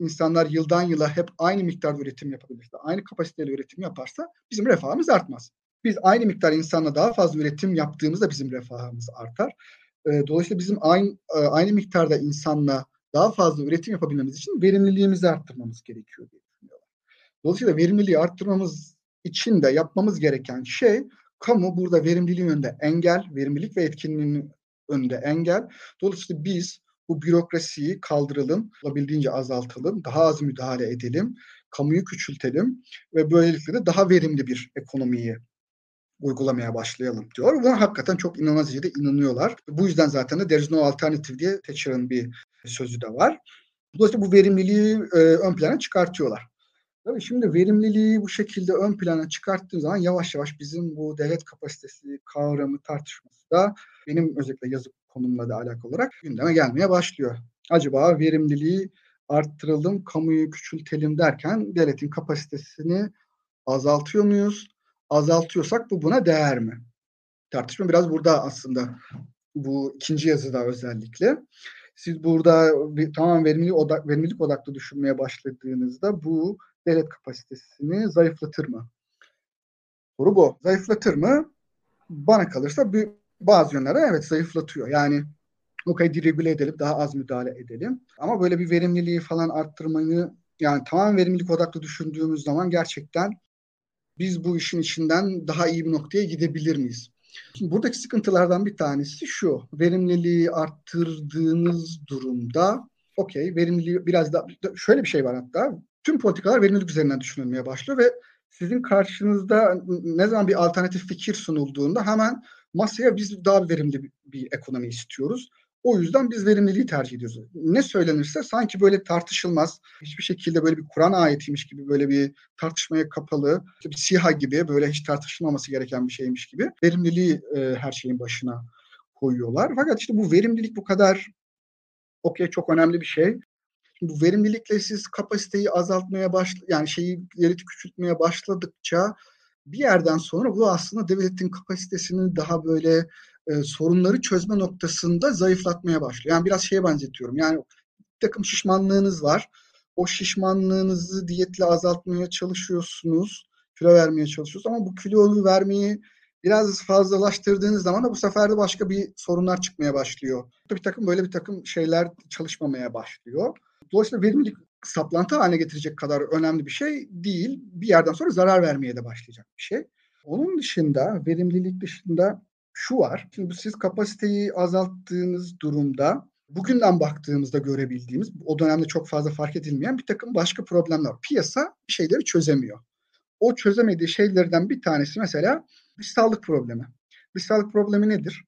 insanlar yıldan yıla hep aynı miktarda üretim yapabilirse, aynı kapasiteyle üretim yaparsa bizim refahımız artmaz. Biz aynı miktar insanla daha fazla üretim yaptığımızda bizim refahımız artar. Dolayısıyla bizim aynı miktarda insanla daha fazla üretim yapabilmemiz için verimliliğimizi arttırmamız gerekiyor diye düşünüyorlar. Dolayısıyla verimliliği arttırmamız için de yapmamız gereken şey, kamu burada verimliliğin önünde engel, verimlilik ve etkinliğin önünde engel. Dolayısıyla biz bu bürokrasiyi kaldıralım, olabildiğince azaltalım, daha az müdahale edelim, kamuyu küçültelim ve böylelikle de daha verimli bir ekonomiyi uygulamaya başlayalım diyor. Buna hakikaten çok inanılmaz şekilde inanıyorlar. Bu yüzden zaten de there is no alternative diye Thatcher'ın bir sözü de var. Dolayısıyla bu verimliliği ön plana çıkartıyorlar. Tabii şimdi verimliliği bu şekilde ön plana çıkarttığım zaman yavaş yavaş bizim bu devlet kapasitesi kavramı tartışması da benim özellikle yazı konumla da alakalı olarak gündeme gelmeye başlıyor. Acaba verimliliği arttıralım, kamuyu küçültelim derken devletin kapasitesini azaltıyor muyuz? Azaltıyorsak bu buna değer mi? Tartışma biraz burada aslında, bu ikinci yazıda özellikle. Siz burada tamamen verimlilik odaklı düşünmeye başladığınızda bu devlet kapasitesini zayıflatır mı? Soru bu. Zayıflatır mı? Bana kalırsa bazı yönlere evet zayıflatıyor. Yani okey, deregüle edelim, daha az müdahale edelim. Ama böyle bir verimliliği falan arttırmayı, yani tamamen verimlilik odaklı düşündüğümüz zaman gerçekten biz bu işin içinden daha iyi bir noktaya gidebilir miyiz? Şimdi buradaki sıkıntılardan bir tanesi şu. Verimliliği arttırdığınız durumda okey, verimliliği biraz daha, şöyle bir şey var hatta. Tüm politikalar verimlilik üzerinden düşünülmeye başlıyor ve sizin karşınızda ne zaman bir alternatif fikir sunulduğunda hemen masaya biz daha verimli bir ekonomi istiyoruz. O yüzden biz verimliliği tercih ediyoruz. Ne söylenirse sanki böyle tartışılmaz, hiçbir şekilde böyle bir Kur'an ayetiymiş gibi, böyle bir tartışmaya kapalı, bir siha gibi, böyle hiç tartışılmaması gereken bir şeymiş gibi verimliliği her şeyin başına koyuyorlar. Fakat işte bu verimlilik bu kadar okey, çok önemli bir şey. Bu verimlilikle siz kapasiteyi azaltmaya yani devleti küçültmeye başladıkça bir yerden sonra bu aslında devletin kapasitesini daha böyle sorunları çözme noktasında zayıflatmaya başlıyor. Yani biraz şeye benzetiyorum. Yani bir takım şişmanlığınız var. O şişmanlığınızı diyetle azaltmaya çalışıyorsunuz. Kilo vermeye çalışıyorsunuz ama bu kiloyu vermeyi biraz fazlalaştırdığınız zaman da bu sefer de başka bir sorunlar çıkmaya başlıyor. Bir takım şeyler çalışmamaya başlıyor. Dolayısıyla verimlilik saplantı haline getirecek kadar önemli bir şey değil. Bir yerden sonra zarar vermeye de başlayacak bir şey. Onun dışında, verimlilik dışında şu var. Şimdi siz kapasiteyi azalttığınız durumda bugünden baktığımızda görebildiğimiz, o dönemde çok fazla fark edilmeyen bir takım başka problemler. Piyasa bir şeyleri çözemiyor. O çözemediği şeylerden bir tanesi mesela dışsallık problemi. Dışsallık problemi nedir?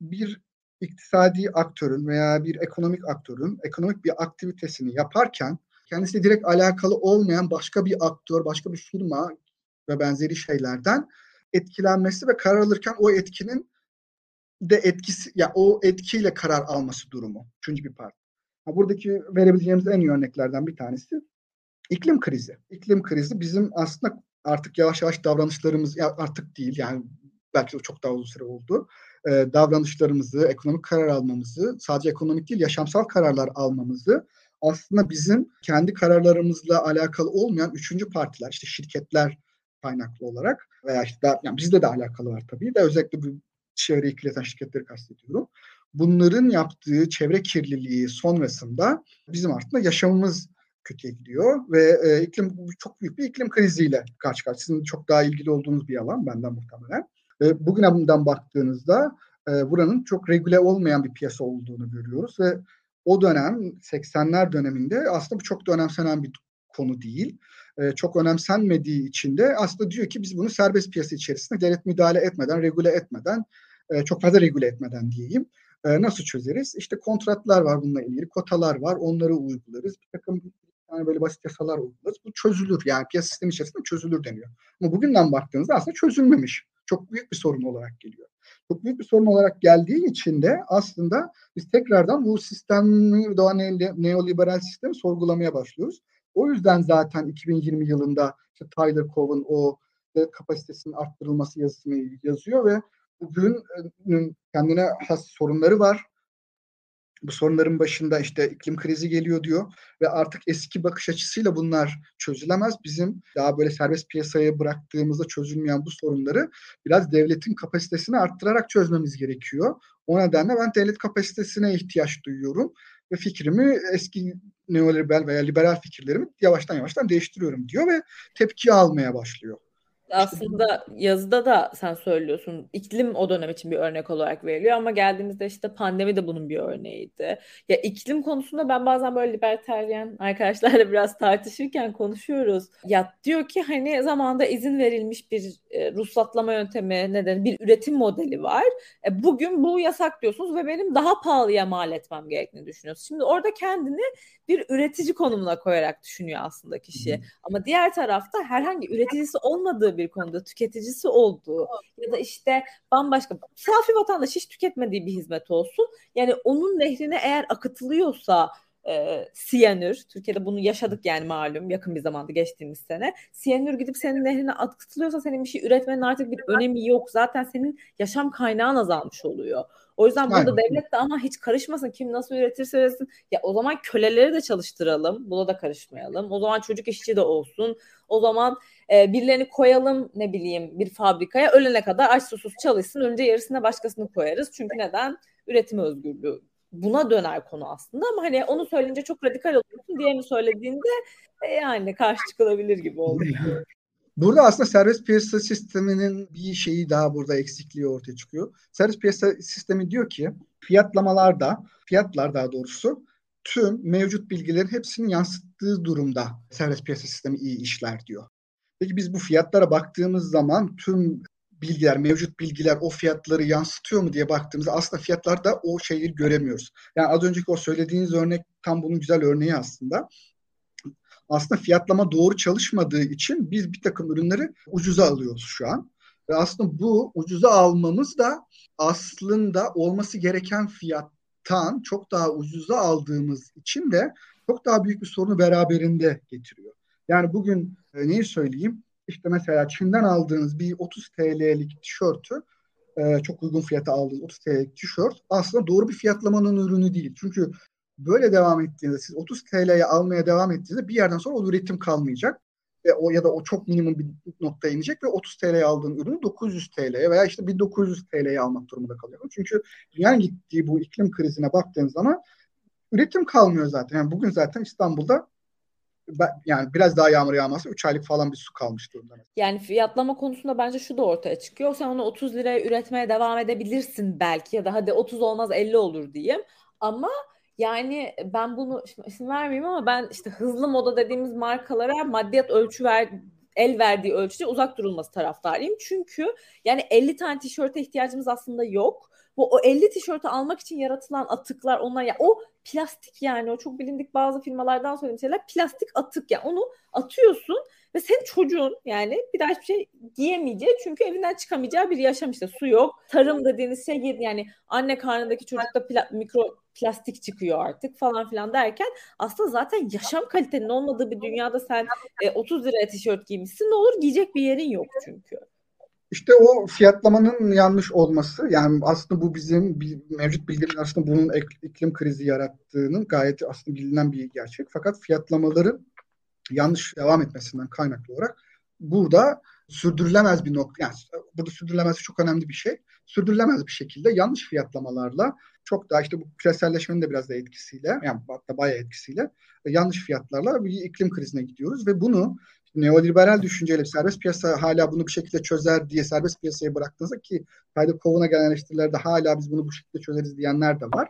Bir iktisadi aktörün veya bir ekonomik aktörün ekonomik bir aktivitesini yaparken kendisiyle direkt alakalı olmayan başka bir aktör, başka bir firma ve benzeri şeylerden etkilenmesi ve karar alırken o etkinin de etkisi, ya o etkiyle karar alması durumu. Üçüncü bir parti. Buradaki verebileceğimiz en iyi örneklerden bir tanesi iklim krizi. İklim krizi bizim aslında artık yavaş yavaş davranışlarımız, artık değil yani belki de çok daha uzun süre oldu, davranışlarımızı, ekonomik karar almamızı, sadece ekonomik değil yaşamsal kararlar almamızı aslında bizim kendi kararlarımızla alakalı olmayan üçüncü partiler, işte şirketler kaynaklı olarak veya işte yani bizde de alakalı var tabii de, özellikle bu çevreyi kirleten şirketleri kastediyorum. Bunların yaptığı çevre kirliliği sonrasında bizim artık yaşamımız kötüye gidiyor ve iklim, çok büyük bir iklim kriziyle karşı karşıya. Sizin çok daha ilgili olduğunuz bir alan benden muhtemelen. Bugüne bundan baktığınızda buranın çok regüle olmayan bir piyasa olduğunu görüyoruz ve o dönem 80'ler döneminde aslında bu çok da önemsenen bir konu değil. Çok önemsenmediği için de aslında diyor ki biz bunu serbest piyasa içerisinde devlet müdahale etmeden, regüle etmeden, çok fazla regüle etmeden diyeyim, nasıl çözeriz? İşte kontratlar var bununla ilgili, kotalar var, onları uygularız. Bir takım yani böyle basit yasalar uygularız. Bu çözülür yani piyasa sistemi içerisinde çözülür deniyor. Ama bugünden baktığınızda aslında çözülmemiş. Çok büyük bir sorun olarak geliyor. Çok büyük bir sorun olarak geldiği için de aslında biz tekrardan bu sistemi, doğan neoliberal sistemi sorgulamaya başlıyoruz. O yüzden zaten 2020 yılında işte Tyler Cowen o kapasitesinin arttırılması yazısını yazıyor ve bugünün kendine has sorunları var. Bu sorunların başında işte iklim krizi geliyor diyor ve artık eski bakış açısıyla bunlar çözülemez. Bizim daha böyle serbest piyasaya bıraktığımızda çözülmeyen bu sorunları biraz devletin kapasitesini arttırarak çözmemiz gerekiyor. O nedenle ben devlet kapasitesine ihtiyaç duyuyorum ve fikrimi, eski neoliberal veya liberal fikirlerimi yavaştan değiştiriyorum diyor ve tepki almaya başlıyor. Aslında yazıda da sen söylüyorsun, iklim o dönem için bir örnek olarak veriliyor ama geldiğimizde işte pandemi de bunun bir örneğiydi. Ya iklim konusunda ben bazen böyle libertaryen arkadaşlarla biraz tartışırken konuşuyoruz. Ya diyor ki hani zamanında izin verilmiş bir ruhsatlama yöntemi, nedeni bir üretim modeli var. Bugün bu yasak diyorsunuz ve benim daha pahalıya mal etmem gerektiğini düşünüyorsunuz. Şimdi orada kendini bir üretici konumuna koyarak düşünüyor aslında kişi. Ama diğer tarafta herhangi üreticisi olmadığı bir konuda tüketicisi olduğu ya da işte bambaşka, safi vatandaş hiç tüketmediği bir hizmet olsun. Yani onun nehrine eğer akıtılıyorsa siyanür, Türkiye'de bunu yaşadık yani malum yakın bir zamanda geçtiğimiz sene. Siyanür gidip senin nehrine akıtılıyorsa senin bir şey üretmenin artık bir önemi yok. Zaten senin yaşam kaynağın azalmış oluyor. O yüzden burada devlet de ama hiç karışmasın, kim nasıl üretirse üretsin. Ya o zaman köleleri de çalıştıralım, buna da karışmayalım. O zaman çocuk işçi de olsun. O zaman birilerini koyalım ne bileyim bir fabrikaya, ölene kadar aç susuz çalışsın. Önce yarısına başkasını koyarız. Çünkü neden? Üretim özgürlüğü. Buna döner konu aslında ama hani onu söyleyince çok radikal oluyorsun, diğerini söylediğinde yani karşı çıkılabilir gibi oluyor. Burada aslında serbest piyasa sisteminin bir şeyi daha, burada eksikliği ortaya çıkıyor. Serbest piyasa sistemi diyor ki fiyatlar daha doğrusu tüm mevcut bilgilerin hepsini yansıttığı durumda serbest piyasa sistemi iyi işler diyor. Peki biz bu fiyatlara baktığımız zaman tüm bilgiler, mevcut bilgiler o fiyatları yansıtıyor mu diye baktığımızda aslında fiyatlarda o şeyleri göremiyoruz. Yani az önceki o söylediğiniz örnek tam bunun güzel örneği aslında. Aslında fiyatlama doğru çalışmadığı için biz bir takım ürünleri ucuza alıyoruz şu an. Ve aslında bu ucuza almamız da aslında olması gereken fiyattan çok daha ucuza aldığımız için de çok daha büyük bir sorunu beraberinde getiriyor. Yani bugün neyi söyleyeyim? İşte mesela Çin'den aldığınız bir 30 TL'lik tişörtü, çok uygun fiyata aldığınız 30 TL'lik tişört aslında doğru bir fiyatlamanın ürünü değil. Çünkü böyle devam ettiğinizde, siz 30 TL'ye almaya devam ettiğinizde bir yerden sonra o üretim kalmayacak. Ya da o çok minimum bir noktaya inecek ve 30 TL'ye aldığın ürünü 900 TL'ye veya işte 1900 TL'ye almak durumunda kalıyorsun. Çünkü dünyanın gittiği bu iklim krizine baktığınız zaman üretim kalmıyor zaten. Yani bugün zaten İstanbul'da yani biraz daha yağmur yağmasa 3 aylık falan bir su kalmış durumda. Yani fiyatlama konusunda bence şu da ortaya çıkıyor. Sen onu 30 liraya üretmeye devam edebilirsin belki ya da hadi 30 olmaz 50 olur diyeyim. Ama Yani ben bunu isim vermeyeyim ama ben işte hızlı moda dediğimiz markalara maddiyat ölçü el verdiği ölçüde uzak durulması taraftarıyım. Çünkü yani 50 tane tişörte ihtiyacımız aslında yok. Bu o 50 tişörtü almak için yaratılan atıklar, onlar ya o plastik, yani o çok bilindik bazı firmalardan söylediğim şeyler plastik atık, ya yani onu atıyorsun ve senin çocuğun yani bir daha hiçbir şey giyemeyeceği, çünkü evinden çıkamayacağı bir yaşam, işte su yok. Tarım dediğiniz şey, yani anne karnındaki çocukta mikroplastik çıkıyor artık falan filan derken, aslında zaten yaşam kalitenin olmadığı bir dünyada sen 30 liraya tişört giymişsin, ne olur, giyecek bir yerin yok çünkü. İşte o fiyatlamanın yanlış olması, yani aslında bu bizim mevcut bildiğimiz, aslında bunun iklim krizi yarattığının gayet aslında bilinen bir gerçek. Fakat fiyatlamaların yanlış devam etmesinden kaynaklı olarak burada sürdürülemez bir nokta, yani burada sürdürülemezlik çok önemli bir şey. Sürdürülemez bir şekilde yanlış fiyatlamalarla, çok daha işte bu küreselleşmenin de biraz da etkisiyle, yani hatta bayağı etkisiyle, yanlış fiyatlarla bir iklim krizine gidiyoruz ve bunu neoliberal düşünceyle serbest piyasa hala bunu bir şekilde çözer diye serbest piyasaya bıraktığınızda, ki haydi kovuna gelen eleştirilerde hala biz bunu bu şekilde çözeriz diyenler de var.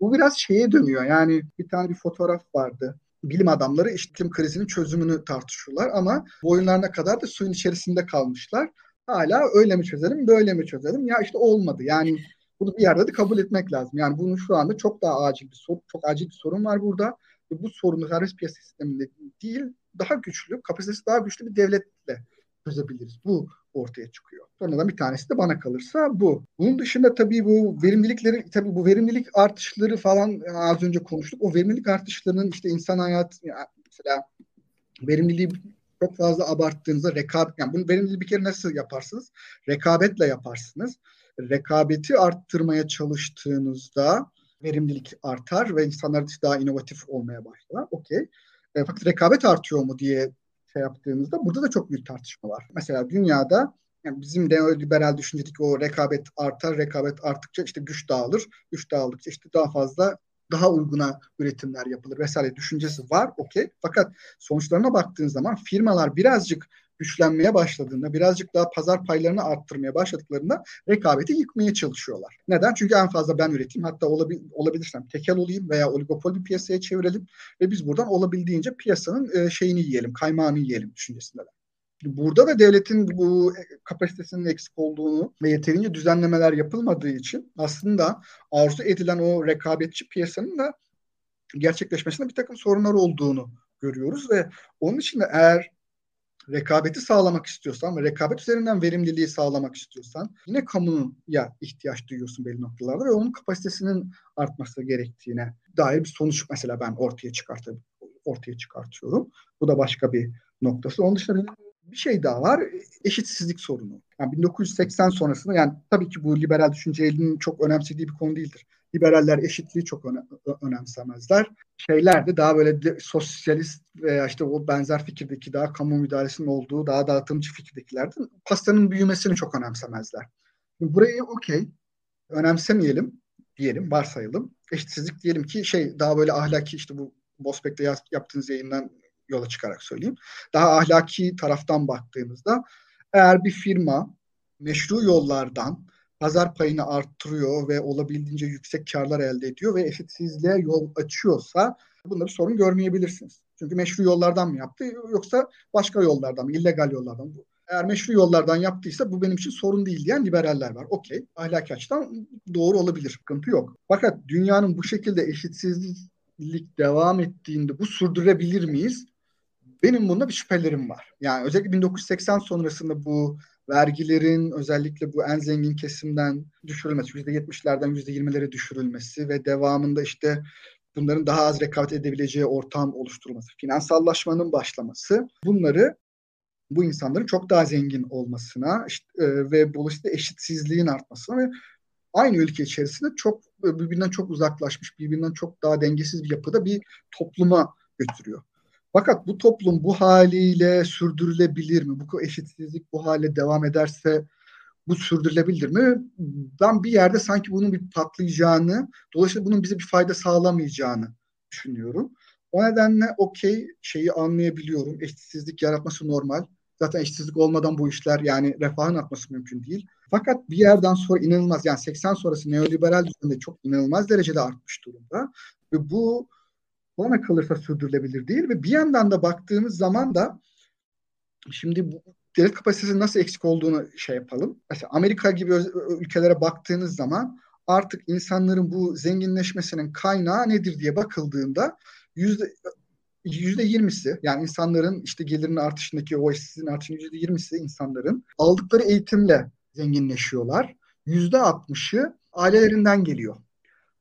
Bu biraz şeye dönüyor, yani bir tane bir fotoğraf vardı. Bilim adamları iklim krizinin çözümünü tartışıyorlar ama boyunlarına kadar da suyun içerisinde kalmışlar. Hala öyle mi çözelim, böyle mi çözelim? Ya işte olmadı. Yani bunu bir yerde de kabul etmek lazım. Yani bunun şu anda çok daha acil bir sorun, çok acil bir sorun var burada. Ve bu sorunu serbest piyasa sisteminde değil, daha güçlü, kapasitesi daha güçlü bir devletle çözebiliriz. Bu ortaya çıkıyor. Sonradan bir tanesi de bana kalırsa bu. Bunun dışında tabii bu verimlilikleri, tabii bu verimlilik artışları falan az önce konuştuk. O verimlilik artışlarının işte insan hayatı, yani mesela verimliliği çok fazla abarttığınızda rekabet, yani bunu verimliliği bir kere nasıl yaparsınız? Rekabetle yaparsınız. Rekabeti arttırmaya çalıştığınızda verimlilik artar ve insanlar daha inovatif olmaya başlar. Okey. Fakat rekabet artıyor mu diye şey yaptığınızda burada da çok büyük tartışma var. Mesela dünyada yani bizim neoliberal düşüncedeki o rekabet artar, rekabet arttıkça işte güç dağılır, güç dağıldıkça işte daha fazla, daha uyguna üretimler yapılır vesaire düşüncesi var, okey. Fakat sonuçlarına baktığın zaman firmalar birazcık güçlenmeye başladığında, birazcık daha pazar paylarını arttırmaya başladıklarında rekabeti yıkmaya çalışıyorlar. Neden? Çünkü en fazla ben üreteyim, hatta olabilirsem tekel olayım veya oligopol bir piyasaya çevirelim ve biz buradan olabildiğince piyasanın şeyini yiyelim, kaymağını yiyelim düşüncesindeler. Burada da devletin bu kapasitesinin eksik olduğunu ve yeterince düzenlemeler yapılmadığı için aslında arzu edilen o rekabetçi piyasanın da gerçekleşmesinde bir takım sorunlar olduğunu görüyoruz ve onun için de eğer rekabeti sağlamak istiyorsan ve rekabet üzerinden verimliliği sağlamak istiyorsan yine kamuya ihtiyaç duyuyorsun belli noktalarda ve onun kapasitesinin artması gerektiğine dair bir sonuç mesela ben ortaya çıkartıyorum. Bu da başka bir noktası. Onun dışında bir şey daha var. Eşitsizlik sorunu. Yani 1980 sonrasında, yani tabii ki bu liberal düşüncenin çok önemsediği bir konu değildir. Liberaller eşitliği çok önemsemezler. Şeyler de daha böyle sosyalist veya işte o benzer fikirdeki daha kamu müdahalesinin olduğu, daha dağıtımcı fikirdekilerden pastanın büyümesini çok önemsemezler. Şimdi burayı okey, önemsemeyelim diyelim, varsayalım. Eşitsizlik diyelim ki şey daha böyle ahlaki, işte bu Bospek'te yaptığınız yayından yola çıkarak söyleyeyim. Daha ahlaki taraftan baktığımızda eğer bir firma meşru yollardan pazar payını arttırıyor ve olabildiğince yüksek karlar elde ediyor ve eşitsizliğe yol açıyorsa bunda bir sorun görmeyebilirsiniz. Çünkü meşru yollardan mı yaptı yoksa başka yollardan mı, illegal yollardan mı? Eğer meşru yollardan yaptıysa bu benim için sorun değil diyen liberaller var. Okey, ahlaki açıdan doğru olabilir, sıkıntı yok. Fakat dünyanın bu şekilde eşitsizlik devam ettiğinde bu sürdürebilir miyiz? Benim bunda bir şüphelerim var. Yani özellikle 1980 sonrasında bu vergilerin özellikle bu en zengin kesimden düşürülmesi, %70'lerden %20'lere düşürülmesi ve devamında işte bunların daha az rekabet edebileceği ortam oluşturulması, finansallaşmanın başlaması, bunları bu insanların çok daha zengin olmasına işte, ve dolayısıyla eşitsizliğin artmasına ve aynı ülke içerisinde çok birbirinden çok uzaklaşmış, birbirinden çok daha dengesiz bir yapıda bir topluma götürüyor. Fakat bu toplum bu haliyle sürdürülebilir mi? Bu eşitsizlik bu hale devam ederse bu sürdürülebilir mi? Ben bir yerde sanki bunun bir patlayacağını, dolayısıyla bunun bize bir fayda sağlamayacağını düşünüyorum. O nedenle okey şeyi anlayabiliyorum. Eşitsizlik yaratması normal. Zaten eşitsizlik olmadan bu işler, yani refahın artması mümkün değil. Fakat bir yerden sonra inanılmaz, yani 80 sonrası neoliberal düzende çok inanılmaz derecede artmış durumda. Ve bu bana kalırsa sürdürülebilir değil. Ve bir yandan da baktığımız zaman da şimdi bu devlet kapasitesinin nasıl eksik olduğunu şey yapalım. Mesela Amerika gibi ülkelere baktığınız zaman artık insanların bu zenginleşmesinin kaynağı nedir diye bakıldığında %20'si, yani insanların işte gelirinin artışındaki o eşsizliğin artışının %20'si insanların aldıkları eğitimle zenginleşiyorlar. %60'ı ailelerinden geliyor.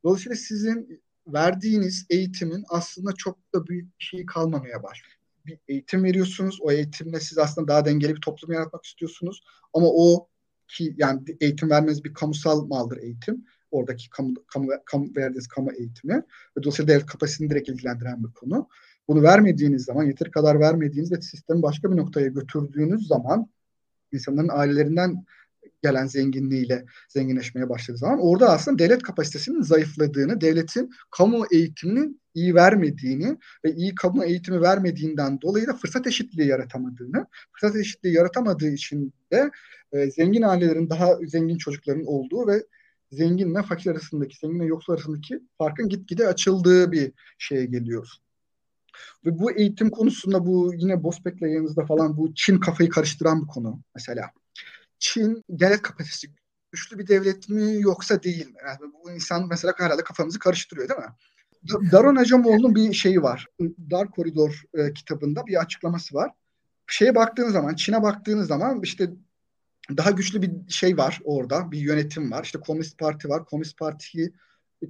Dolayısıyla sizin verdiğiniz eğitimin aslında çok da büyük bir şeyi kalmamaya başlıyor. Bir eğitim veriyorsunuz. O eğitimle siz aslında daha dengeli bir toplum yaratmak istiyorsunuz. Ama o ki yani eğitim vermeniz bir kamusal maldır eğitim. Oradaki verdiğiniz kamu eğitimi. Dolayısıyla devlet kapasitesini direkt ilgilendiren bir konu. Bunu vermediğiniz zaman, yeteri kadar vermediğiniz ve sistemi başka bir noktaya götürdüğünüz zaman insanların ailelerinden gelen zenginliğiyle zenginleşmeye başladığı zaman orada aslında devlet kapasitesinin zayıfladığını, devletin kamu eğitiminin iyi vermediğini ve iyi kamu eğitimi vermediğinden dolayı da fırsat eşitliği yaratamadığını, fırsat eşitliği yaratamadığı için de zengin ailelerin daha zengin çocukların olduğu ve zenginle fakir arasındaki, zenginle yoksul arasındaki farkın gitgide açıldığı bir şeye geliyoruz. Ve bu eğitim konusunda bu yine Bospek'le yanınızda falan bu Çin kafayı karıştıran bir konu mesela. Çin devlet kapasitesi güçlü bir devlet mi yoksa değil mi? Yani bu insan mesela herhalde kafamızı karıştırıyor değil mi? Daron Acemoğlu'nun bir şeyi var. Dar Koridor kitabında bir açıklaması var. Şeye baktığınız zaman, Çin'e baktığınız zaman işte daha güçlü bir şey var orada. Bir yönetim var. İşte Komünist Parti var. Komünist Parti'yi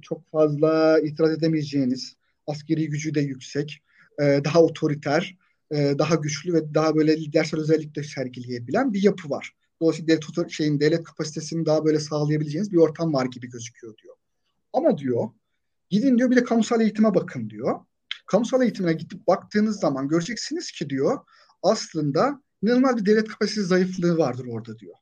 çok fazla itiraz edemeyeceğiniz, askeri gücü de yüksek, daha otoriter, daha güçlü ve daha böyle lidersel özellikle sergileyebilen bir yapı var. Dolayısıyla devlet kapasitesini daha böyle sağlayabileceğiniz bir ortam var gibi gözüküyor diyor. Ama diyor, gidin diyor bir de kamusal eğitime bakın diyor. Kamusal eğitimine gidip baktığınız zaman göreceksiniz ki diyor aslında inanılmaz bir devlet kapasitesi zayıflığı vardır orada diyor.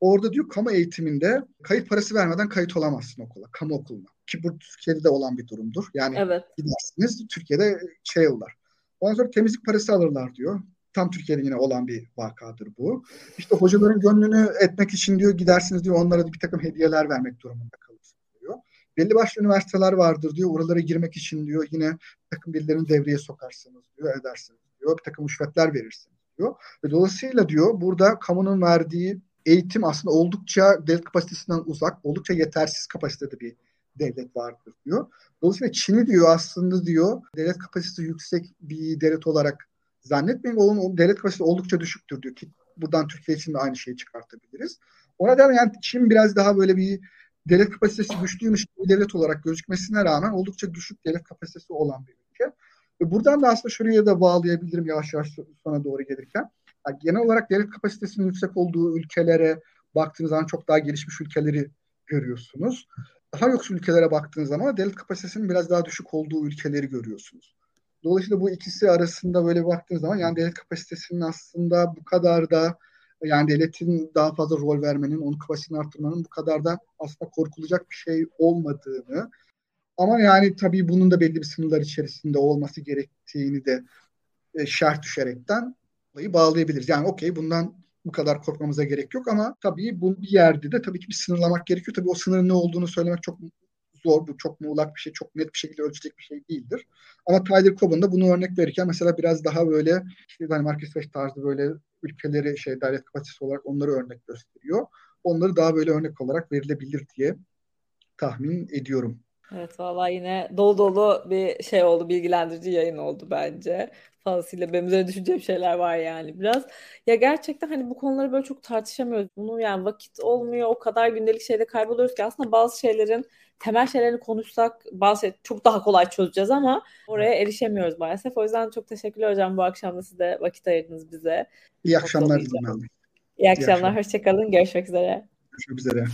Orada diyor kamu eğitiminde kayıt parası vermeden kayıt olamazsın okula, kamu okuluna. Ki bu Türkiye'de de olan bir durumdur. Yani gidersiniz Türkiye'de şey olurlar. Ondan sonra temizlik parası alırlar diyor. Tam Türkiye'de yine olan bir vakadır bu. İşte hocaların gönlünü etmek için diyor gidersiniz diyor onlara bir takım hediyeler vermek durumunda kalırsınız diyor. Belli başlı üniversiteler vardır diyor. Oralara girmek için diyor yine bir takım birilerini devreye sokarsınız diyor, edersiniz diyor. Bir takım rüşvetler verirsiniz diyor. Ve dolayısıyla diyor burada kamunun verdiği eğitim aslında oldukça devlet kapasitesinden uzak, oldukça yetersiz kapasitede bir devlet vardır diyor. Dolayısıyla Çin'i diyor aslında diyor devlet kapasitesi yüksek bir devlet olarak zannetmeyin, onun devlet kapasitesi oldukça düşüktür diyor ki buradan Türkiye için de aynı şeyi çıkartabiliriz. O nedenle yani Çin biraz daha böyle bir devlet kapasitesi güçlüymüş bir devlet olarak gözükmesine rağmen oldukça düşük devlet kapasitesi olan bir ülke. Ve buradan da aslında şuraya da bağlayabilirim yavaş yavaş sona doğru gelirken. Yani genel olarak devlet kapasitesinin yüksek olduğu ülkelere baktığınız zaman çok daha gelişmiş ülkeleri görüyorsunuz. Daha yoksul ülkelere baktığınız zaman devlet kapasitesinin biraz daha düşük olduğu ülkeleri görüyorsunuz. Dolayısıyla bu ikisi arasında böyle baktığınız zaman yani devlet kapasitesinin aslında bu kadar da yani devletin daha fazla rol vermenin, onun kapasitesini artırmanın bu kadar da aslında korkulacak bir şey olmadığını ama yani tabii bunun da belli bir sınırlar içerisinde olması gerektiğini de şart düşerekten bağlayabiliriz. Yani okey bundan bu kadar korkmamıza gerek yok ama tabii bu bir yerde de tabii ki bir sınırlamak gerekiyor. Tabii o sınırın ne olduğunu söylemek çok zor, bu çok muğlak bir şey, çok net bir şekilde ölçecek bir şey değildir. Ama Tyler Cobb'un da bunu örnek verirken mesela biraz daha böyle işte Danimarka, İsveç tarzı böyle ülkeleri şey devlet kapasitesi olarak onları örnek gösteriyor. Onları daha böyle örnek olarak verilebilir diye tahmin ediyorum. Evet vallahi yine dolu dolu bir şey oldu, bilgilendirici yayın oldu bence. Fazlasıyla benim üzerine düşüneceğim şeyler var yani biraz. Ya gerçekten hani bu konuları böyle çok tartışamıyoruz. Bunu yani vakit olmuyor, o kadar gündelik şeyde kayboluyoruz ki aslında bazı şeylerin temel şeylerini konuşsak bazı şey çok daha kolay çözeceğiz ama oraya erişemiyoruz maalesef. O yüzden çok teşekkürler hocam bu akşam da siz de vakit ayırdınız bize. İyi akşamlar dilerim. İyi akşamlar, hoşçakalın, görüşmek üzere. Görüşmek üzere.